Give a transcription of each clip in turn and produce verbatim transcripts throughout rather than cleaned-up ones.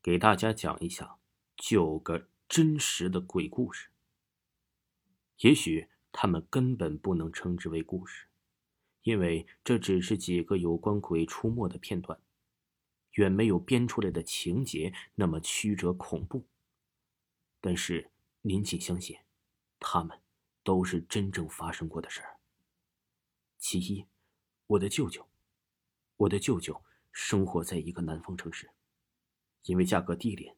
给大家讲一下九个真实的鬼故事。也许他们根本不能称之为故事，因为这只是几个有关鬼出没的片段，远没有编出来的情节那么曲折恐怖。但是您请相信，他们都是真正发生过的事儿。其一，我的舅舅，我的舅舅生活在一个南方城市，因为价格低廉，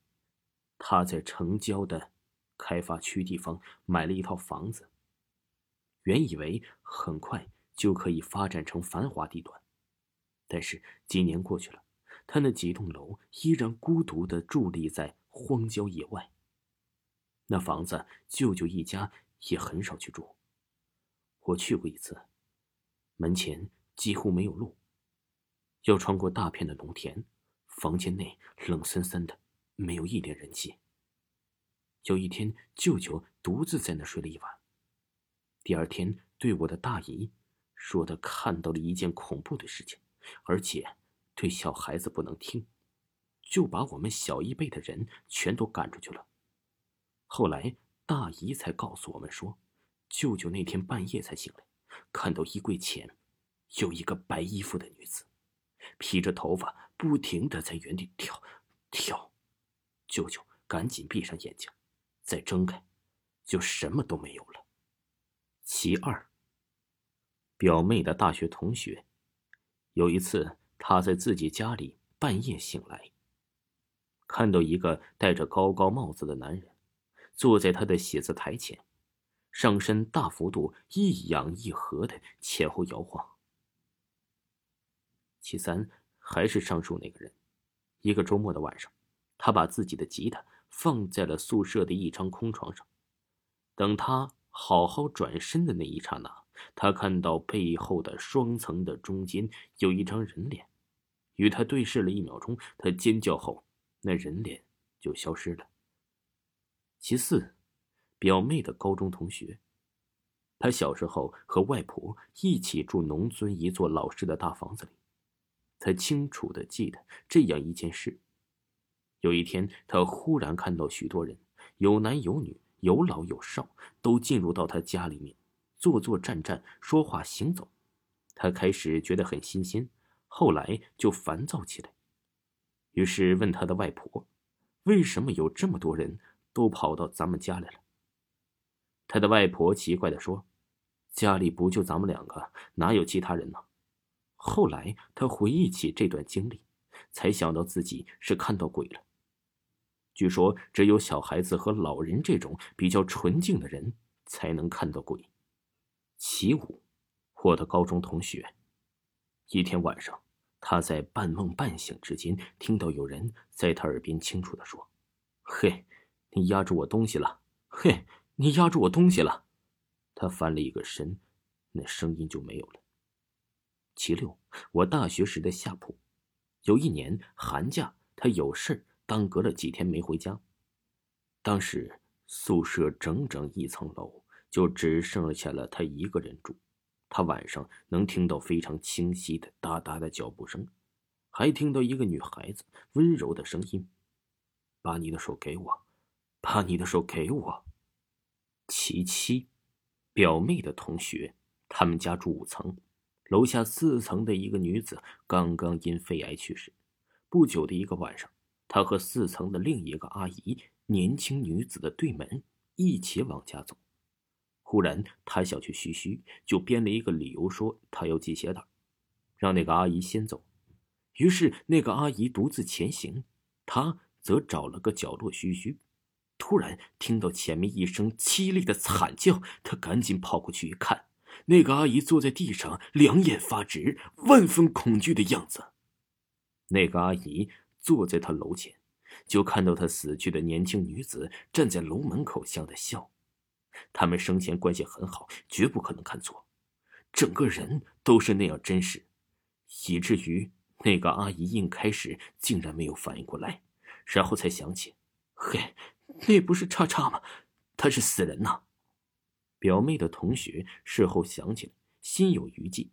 他在城郊的开发区地方买了一套房子，原以为很快就可以发展成繁华地段，但是几年过去了，他那几栋楼依然孤独地伫立在荒郊野外。那房子舅舅一家也很少去住，我去过一次，门前几乎没有路，要穿过大片的农田，房间内冷森森的，没有一点人气。有一天，舅舅独自在那睡了一晚，第二天对我的大姨说，他看到了一件恐怖的事情，而且对小孩子不能听，就把我们小一辈的人全都赶出去了。后来大姨才告诉我们说，舅舅那天半夜才醒来，看到衣柜前有一个白衣服的女子，披着头发不停地在原地跳跳，舅舅赶紧闭上眼睛，再睁开就什么都没有了。其二，表妹的大学同学，有一次她在自己家里半夜醒来，看到一个戴着高高帽子的男人坐在她的写字台前，上身大幅度一仰一合的前后摇晃。其三，还是上述那个人，一个周末的晚上，他把自己的吉他放在了宿舍的一张空床上，等他好好转身的那一刹那，他看到背后的双层的中间有一张人脸，与他对视了一秒钟，他尖叫后，那人脸就消失了。其四，表妹的高中同学，他小时候和外婆一起住农村一座老式的大房子里，他清楚地记得这样一件事。有一天，他忽然看到许多人，有男有女，有老有少，都进入到他家里面，坐坐站站，说话行走。他开始觉得很新鲜，后来就烦躁起来，于是问他的外婆，为什么有这么多人都跑到咱们家来了。他的外婆奇怪地说，家里不就咱们两个，哪有其他人呢？后来他回忆起这段经历，才想到自己是看到鬼了。据说只有小孩子和老人这种比较纯净的人才能看到鬼。其五，我的高中同学，一天晚上，他在半梦半醒之间听到有人在他耳边清楚地说，嘿，你压住我东西了，嘿，你压住我东西了。他翻了一个身，那声音就没有了。其六，我大学时的下铺，有一年寒假，他有事耽搁了几天没回家。当时宿舍整整一层楼，就只剩下了他一个人住。他晚上能听到非常清晰的哒哒的脚步声，还听到一个女孩子温柔的声音，把你的手给我，把你的手给我。其七，表妹的同学，他们家住五层，楼下四层的一个女子刚刚因肺癌去世。不久的一个晚上，她和四层的另一个阿姨，年轻女子的对门一起往家走。忽然她小气吁吁，就编了一个理由说她要系鞋带，让那个阿姨先走。于是那个阿姨独自前行，她则找了个角落吁吁。突然听到前面一声凄厉的惨叫，她赶紧跑过去一看，那个阿姨坐在地上，两眼发直，万分恐惧的样子。那个阿姨坐在她楼前，就看到他死去的年轻女子站在楼门口吓得笑。他们生前关系很好，绝不可能看错，整个人都是那样真实，以至于那个阿姨硬开始竟然没有反应过来，然后才想起，嘿，那不是叉叉吗？他是死人呐。表妹的同学事后想起来，心有余悸。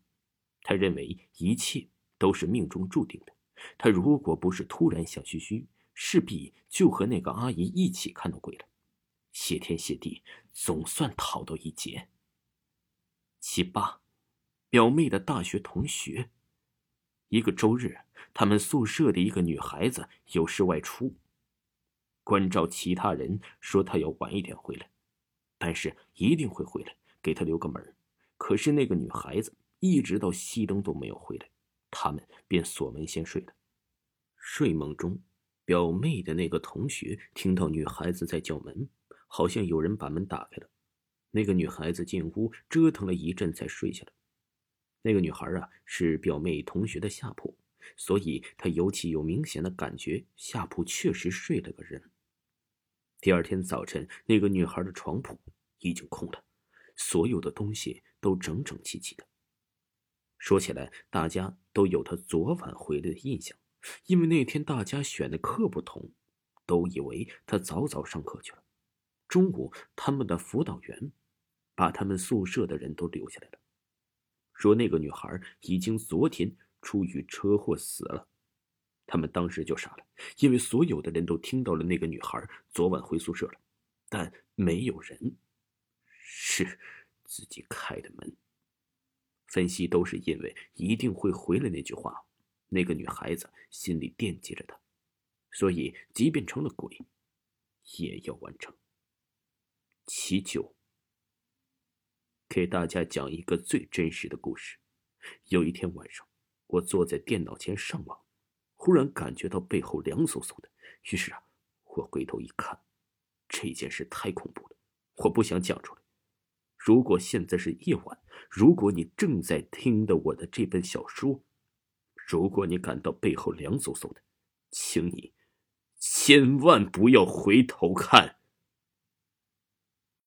他认为一切都是命中注定的，他如果不是突然想嘘嘘，势必就和那个阿姨一起看到鬼了。谢天谢地，总算逃到一劫。其八，表妹的大学同学。一个周日，他们宿舍的一个女孩子有事外出，关照其他人说她要晚一点回来，但是一定会回来，给她留个门。可是那个女孩子一直到熄灯都没有回来，他们便锁门先睡了。睡梦中，表妹的那个同学听到女孩子在叫门，好像有人把门打开了。那个女孩子进屋折腾了一阵才睡下了。那个女孩啊，是表妹同学的下铺，所以她尤其有明显的感觉，下铺确实睡了个人。第二天早晨，那个女孩的床铺已经空了，所有的东西都整整齐齐的。说起来，大家都有他昨晚回来的印象，因为那天大家选的课不同，都以为他早早上课去了。中午，他们的辅导员把他们宿舍的人都留下来了，说那个女孩已经昨天出于车祸死了。他们当时就傻了，因为所有的人都听到了那个女孩昨晚回宿舍了，但没有人是自己开的门。分析都是因为一定会回来那句话，那个女孩子心里惦记着她，所以即便成了鬼也要完成。其九，给大家讲一个最真实的故事。有一天晚上，我坐在电脑前上网，忽然感觉到背后凉飕飕的，于是啊，我回头一看，这件事太恐怖了，我不想讲出来。如果现在是夜晚，如果你正在听的我的这本小说，如果你感到背后凉飕飕的，请你千万不要回头看。